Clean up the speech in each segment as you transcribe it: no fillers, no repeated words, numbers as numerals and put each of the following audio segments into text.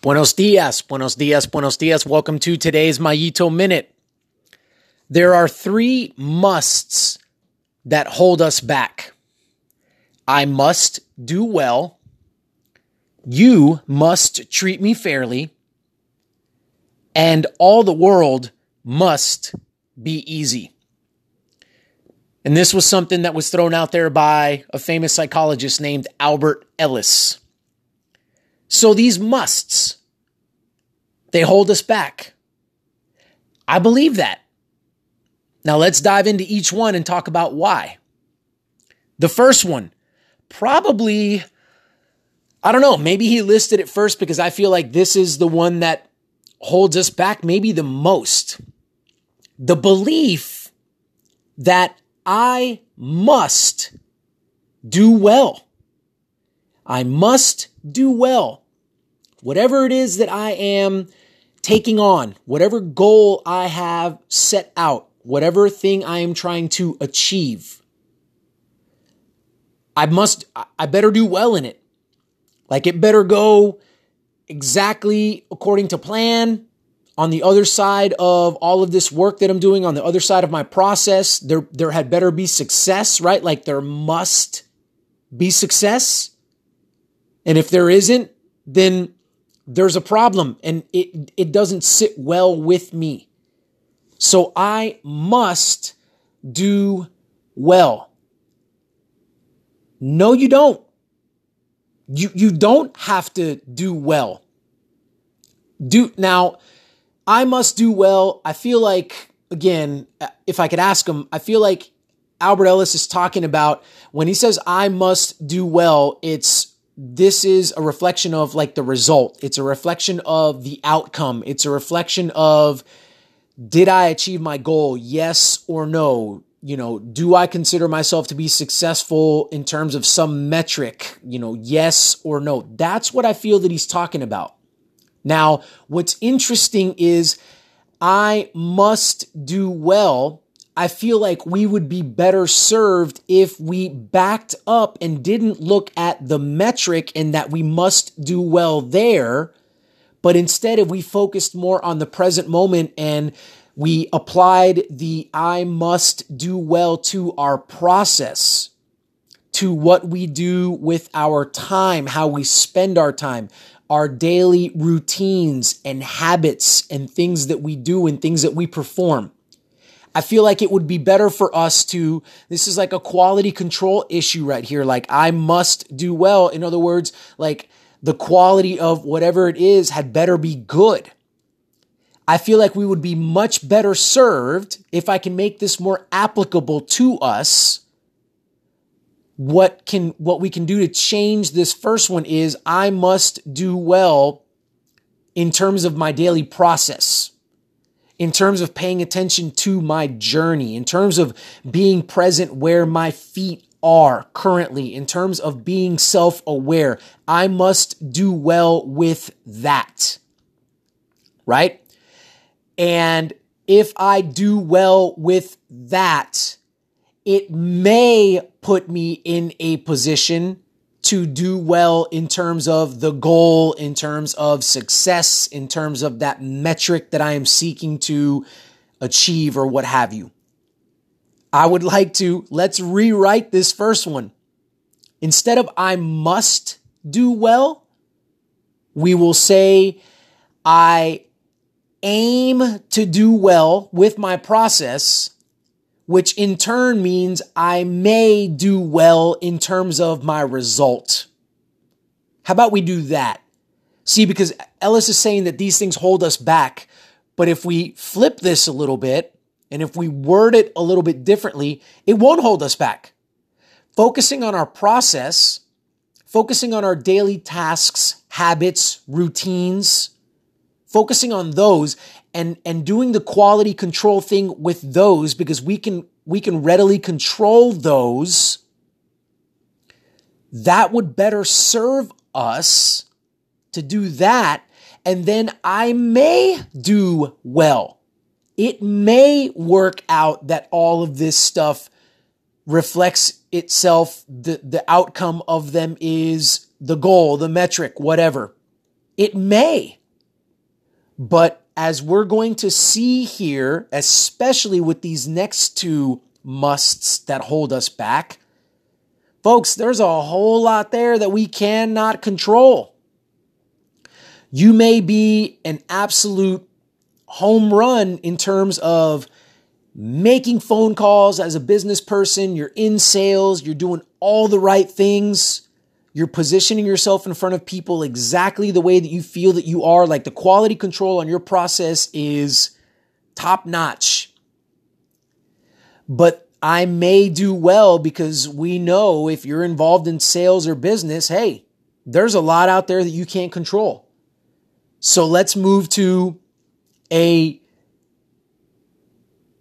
Buenos dias, buenos dias, buenos dias. Welcome to today's Mayito Minute. There are three musts that hold us back. I must do well. You must treat me fairly. And all the world must be easy. And this was something that was thrown out there by a famous psychologist named Albert Ellis. So these musts, they hold us back. I believe that. Now let's dive into each one and talk about why. The first one, probably, I don't know, maybe he listed it first because I feel like this is the one that holds us back maybe the most. The belief that I must do well. I must do well. Whatever it is that I am taking on, whatever goal I have set out, whatever thing I am trying to achieve, I better do well in it. Like it better go exactly according to plan. On the other side of all of this work that I'm doing, on the other side of my process, there had better be success, right? Like there must be success. And if there isn't, then there's a problem and it doesn't sit well with me. So I must do well. No, you don't. You don't have to do well. Now, I must do well. I feel like, again, if I could ask him, I feel like Albert Ellis is talking about when he says I must do well, this is a reflection of like the result. It's a reflection of the outcome. It's a reflection of, did I achieve my goal? Yes or no? You know, do I consider myself to be successful in terms of some metric? You know, yes or no? That's what I feel that he's talking about. Now, what's interesting is I must do well. I feel like we would be better served if we backed up and didn't look at the metric and that we must do well there, but instead if we focused more on the present moment and we applied the I must do well to our process, to what we do with our time, how we spend our time, our daily routines and habits and things that we do and things that we perform. I feel like it would be better for us to, this is like a quality control issue right here. Like I must do well. In other words, like the quality of whatever it is had better be good. I feel like we would be much better served if I can make this more applicable to us. What we can do to change this first one is I must do well in terms of my daily process, in terms of paying attention to my journey, in terms of being present where my feet are currently, in terms of being self-aware. I must do well with that, right? And if I do well with that, it may put me in a position to do well in terms of the goal, in terms of success, in terms of that metric that I am seeking to achieve or what have you. I would like to, let's rewrite this first one. Instead of I must do well, we will say I aim to do well with my process, which in turn means I may do well in terms of my result. How about we do that? See, because Ellis is saying that these things hold us back, but if we flip this a little bit, and if we word it a little bit differently, it won't hold us back. Focusing on our process, focusing on our daily tasks, habits, routines, focusing on those and doing the quality control thing with those, because we can readily control those. That would better serve us to do that. And then I may do well. It may work out that all of this stuff reflects itself. The outcome of them is the goal, the metric, whatever. It may. But as we're going to see here, especially with these next two musts that hold us back, folks, there's a whole lot there that we cannot control. You may be an absolute home run in terms of making phone calls as a business person. You're in sales. You're doing all the right things. You're positioning yourself in front of people exactly the way that you feel that you are. Like the quality control on your process is top notch. But I may do well because we know if you're involved in sales or business, hey, there's a lot out there that you can't control. So let's move to a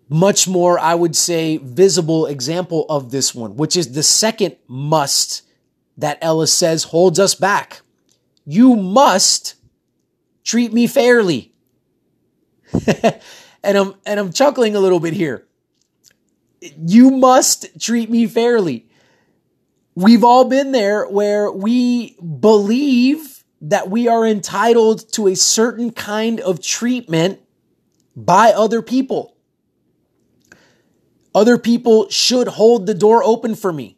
much more, I would say, visible example of this one, which is the second must that Ellis says holds us back. You must treat me fairly. And I'm chuckling a little bit here. You must treat me fairly. We've all been there where we believe that we are entitled to a certain kind of treatment by other people. Other people should hold the door open for me.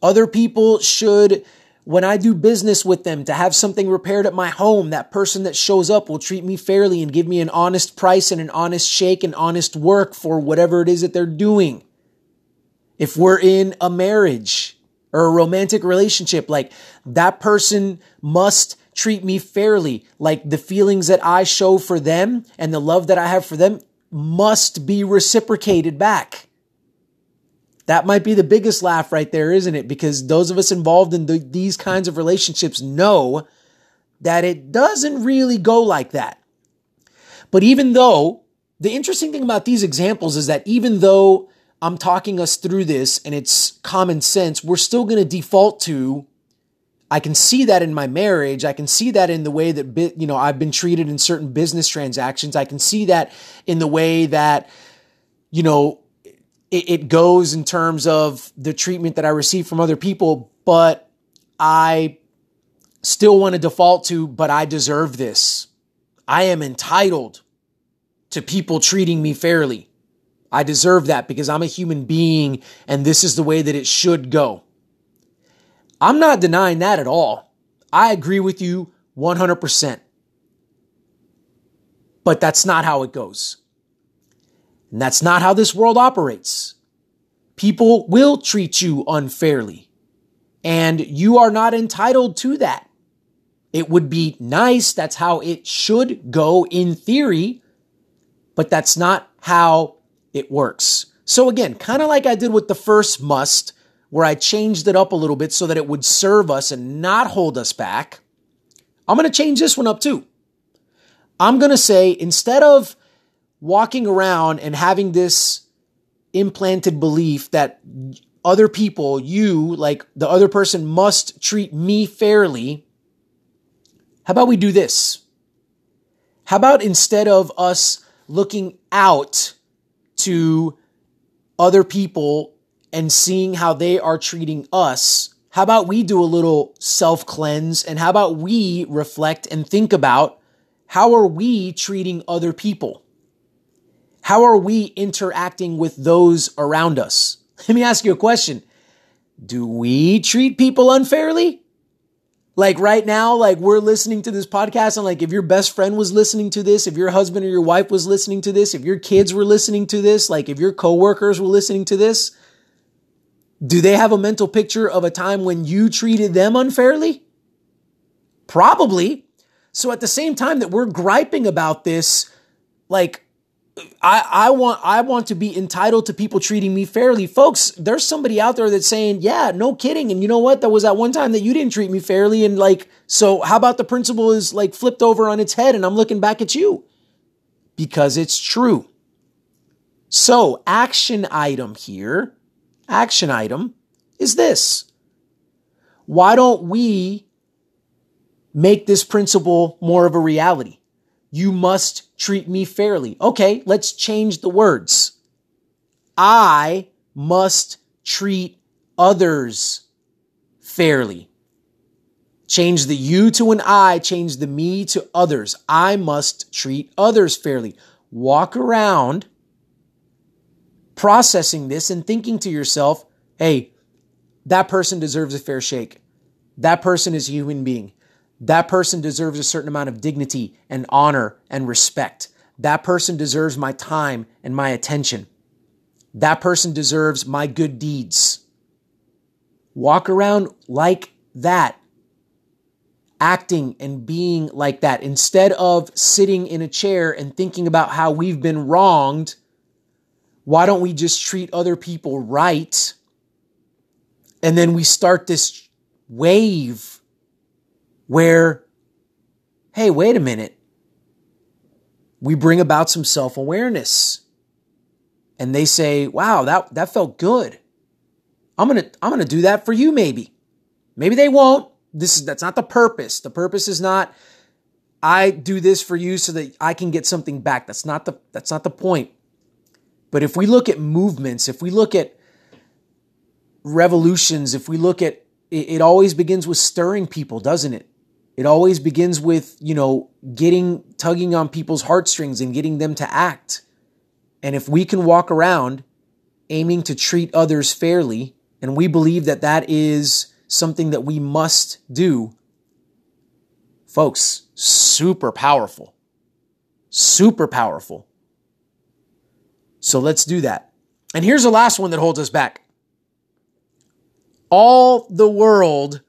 Other people should, when I do business with them to have something repaired at my home, that person that shows up will treat me fairly and give me an honest price and an honest shake and honest work for whatever it is that they're doing. If we're in a marriage or a romantic relationship, like that person must treat me fairly. Like the feelings that I show for them and the love that I have for them must be reciprocated back. That might be the biggest laugh right there, isn't it? Because those of us involved in these kinds of relationships know that it doesn't really go like that. But even though, the interesting thing about these examples is that even though I'm talking us through this and it's common sense, we're still going to default to, I can see that in my marriage. I can see that in the way that, you know, I've been treated in certain business transactions. I can see that in the way that, you know, it goes in terms of the treatment that I receive from other people, but I still want to default to, but I deserve this. I am entitled to people treating me fairly. I deserve that because I'm a human being and this is the way that it should go. I'm not denying that at all. I agree with you 100%. But that's not how it goes. And that's not how this world operates. People will treat you unfairly, and you are not entitled to that. It would be nice. That's how it should go in theory, but that's not how it works. So again, kind of like I did with the first must, where I changed it up a little bit so that it would serve us and not hold us back, I'm going to change this one up too. I'm going to say, instead of walking around and having this implanted belief that other people, you, like the other person, must treat me fairly, how about we do this? How about instead of us looking out to other people and seeing how they are treating us, how about we do a little self-cleanse, and how about we reflect and think about, how are we treating other people? How are we interacting with those around us? Let me ask you a question. Do we treat people unfairly? Like right now, like we're listening to this podcast, and like if your best friend was listening to this, if your husband or your wife was listening to this, if your kids were listening to this, like if your coworkers were listening to this, do they have a mental picture of a time when you treated them unfairly? Probably. So at the same time that we're griping about this, like I want to be entitled to people treating me fairly. Folks, there's somebody out there that's saying, yeah, no kidding. And you know what? There was that one time that you didn't treat me fairly. And like, so how about the principle is like flipped over on its head and I'm looking back at you? Because it's true. So action item here. Action item is this. Why don't we make this principle more of a reality? You must treat me fairly. Okay, let's change the words. I must treat others fairly. Change the you to an I, change the me to others. I must treat others fairly. Walk around processing this and thinking to yourself, hey, that person deserves a fair shake. That person is a human being. That person deserves a certain amount of dignity and honor and respect. That person deserves my time and my attention. That person deserves my good deeds. Walk around like that, acting and being like that, instead of sitting in a chair and thinking about how we've been wronged. Why don't we just treat other people right? And then we start this wave where, hey, wait a minute. We bring about some self-awareness. And they say, wow, that felt good. I'm gonna do that for you maybe. Maybe they won't. That's not the purpose. The purpose is not, I do this for you so that I can get something back. That's not the point. But if we look at movements, if we look at revolutions, if we look at it always begins with stirring people, doesn't it? It always begins with, tugging on people's heartstrings and getting them to act. And if we can walk around aiming to treat others fairly, and we believe that is something that we must do, folks, super powerful. Super powerful. So let's do that. And here's the last one that holds us back. All the world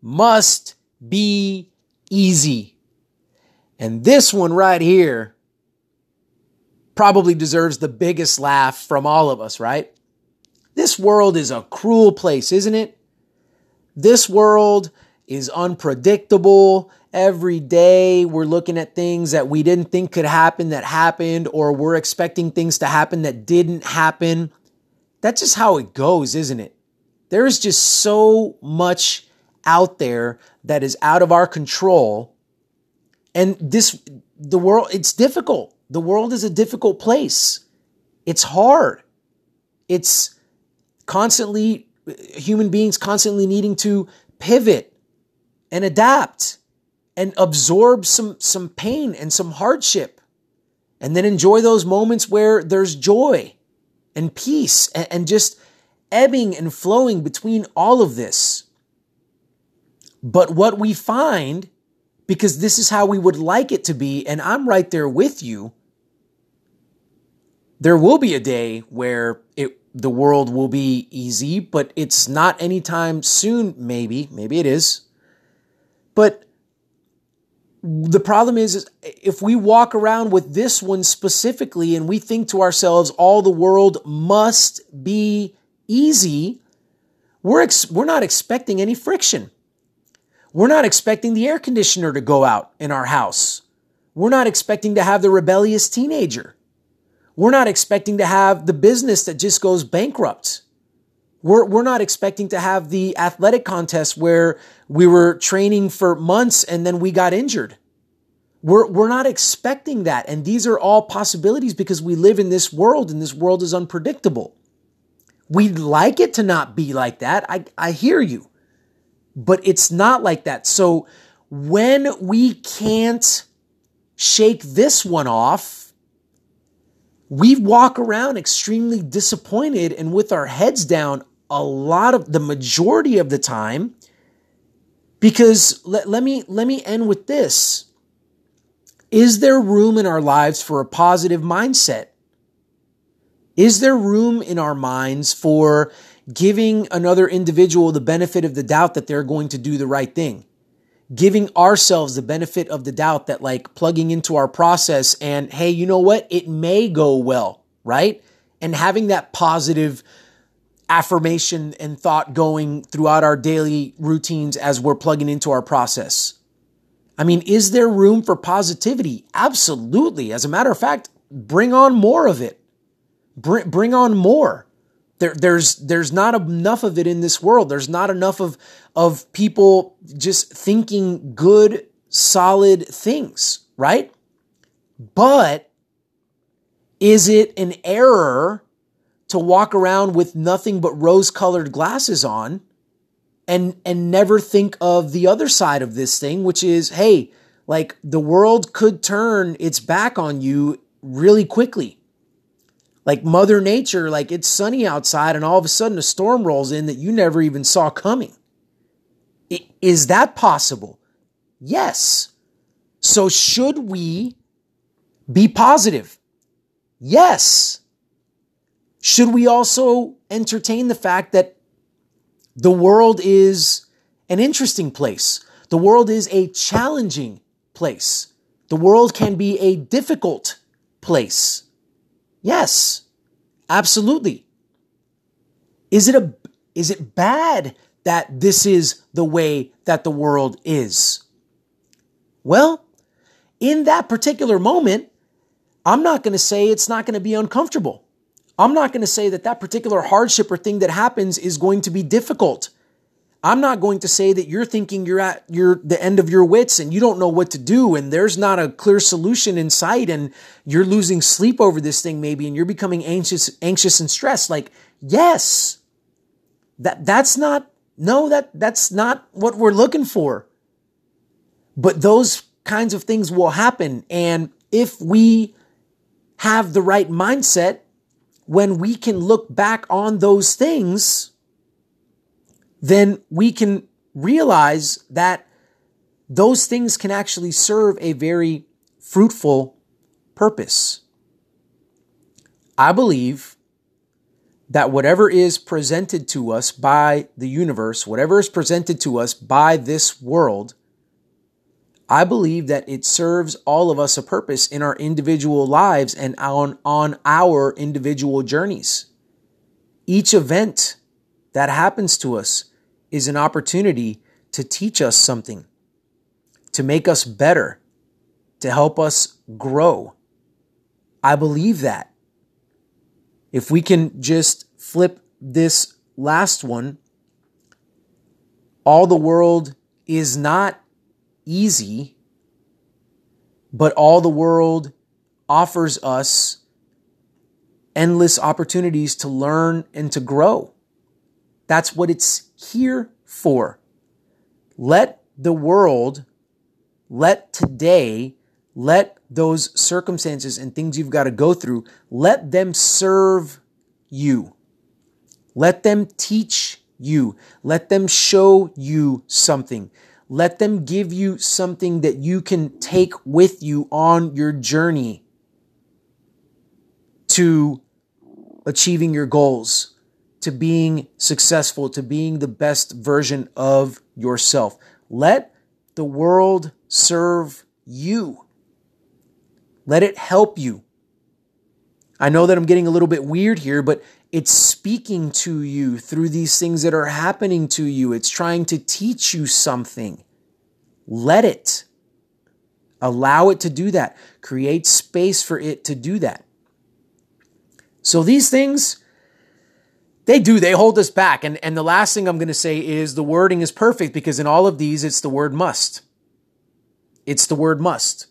must be easy. And this one right here probably deserves the biggest laugh from all of us, right? This world is a cruel place, isn't it? This world is unpredictable. Every day we're looking at things that we didn't think could happen that happened, or we're expecting things to happen that didn't happen. That's just how it goes, isn't it? There is just so much out there that is out of our control. And the world, it's difficult. The world is a difficult place. It's hard. It's human beings constantly needing to pivot and adapt and absorb some pain and some hardship, and then enjoy those moments where there's joy and peace and just ebbing and flowing between all of this. But what we find, because this is how we would like it to be, and I'm right there with you, there will be a day where the world will be easy, but it's not anytime soon, maybe it is. But the problem is if we walk around with this one specifically and we think to ourselves, all the world must be easy, we're not expecting any friction. We're not expecting the air conditioner to go out in our house. We're not expecting to have the rebellious teenager. We're not expecting to have the business that just goes bankrupt. We're not expecting to have the athletic contest where we were training for months and then we got injured. We're not expecting that. And these are all possibilities because we live in this world, and this world is unpredictable. We'd like it to not be like that. I hear you. But it's not like that. So when we can't shake this one off, we walk around extremely disappointed and with our heads down the majority of the time. Because let me end with this. Is there room in our lives for a positive mindset? Is there room in our minds for giving another individual the benefit of the doubt that they're going to do the right thing? Giving ourselves the benefit of the doubt that, plugging into our process and, hey, you know what? It may go well, right? And having that positive affirmation and thought going throughout our daily routines as we're plugging into our process. I mean, is there room for positivity? Absolutely. As a matter of fact, bring on more of it. Bring on more. There's not enough of it in this world. There's not enough of people just thinking good, solid things, right? But is it an error to walk around with nothing but rose-colored glasses on and never think of the other side of this thing, which is, hey, like the world could turn its back on you really quickly. Like Mother Nature, like it's sunny outside and all of a sudden a storm rolls in that you never even saw coming. Is that possible? Yes. So should we be positive? Yes. Should we also entertain the fact that the world is an interesting place? The world is a challenging place. The world can be a difficult place. Yes, absolutely. Is it bad that this is the way that the world is? Well, in that particular moment, I'm not going to say it's not going to be uncomfortable. I'm not going to say that that particular hardship or thing that happens is going to be difficult. I'm not going to say that you're thinking you're at the end of your wits and you don't know what to do and there's not a clear solution in sight and you're losing sleep over this thing maybe and you're becoming anxious and stressed. Like, yes, that's not what we're looking for. But those kinds of things will happen. And if we have the right mindset, when we can look back on those things, then we can realize that those things can actually serve a very fruitful purpose. I believe that whatever is presented to us by the universe, whatever is presented to us by this world, I believe that it serves all of us a purpose in our individual lives and on our individual journeys. Each event that happens to us is an opportunity to teach us something, to make us better, to help us grow. I believe that. If we can just flip this last one, all the world is not easy, but all the world offers us endless opportunities to learn and to grow. That's what it's here for. Let the world, let today, let those circumstances and things you've got to go through, let them serve you. Let them teach you. Let them show you something. Let them give you something that you can take with you on your journey to achieving your goals, to being successful, to being the best version of yourself. Let the world serve you. Let it help you. I know that I'm getting a little bit weird here, but it's speaking to you through these things that are happening to you. It's trying to teach you something. Let it. Allow it to do that. Create space for it to do that. So these things, they hold us back. And the last thing I'm going to say is the wording is perfect because in all of these, it's the word must. It's the word must,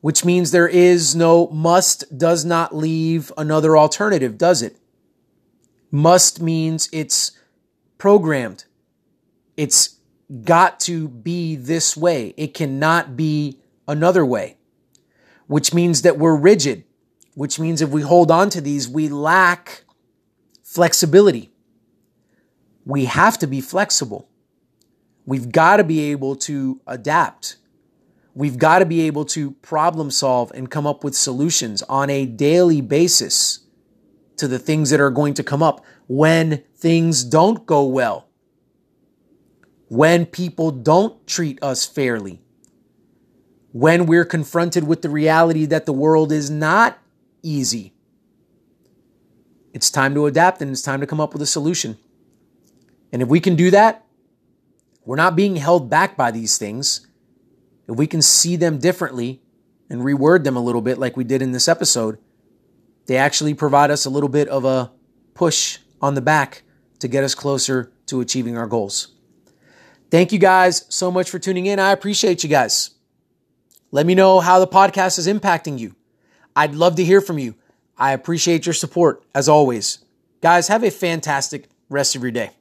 which means there is no must, does not leave another alternative, does it? Must means it's programmed. It's got to be this way. It cannot be another way, which means that we're rigid, which means if we hold on to these, we lack flexibility. We have to be flexible. We've got to be able to adapt. We've got to be able to problem solve and come up with solutions on a daily basis to the things that are going to come up when things don't go well, when people don't treat us fairly, when we're confronted with the reality that the world is not easy. It's time to adapt and it's time to come up with a solution. And if we can do that, we're not being held back by these things. If we can see them differently and reword them a little bit like we did in this episode, they actually provide us a little bit of a push on the back to get us closer to achieving our goals. Thank you guys so much for tuning in. I appreciate you guys. Let me know how the podcast is impacting you. I'd love to hear from you. I appreciate your support as always. Guys, have a fantastic rest of your day.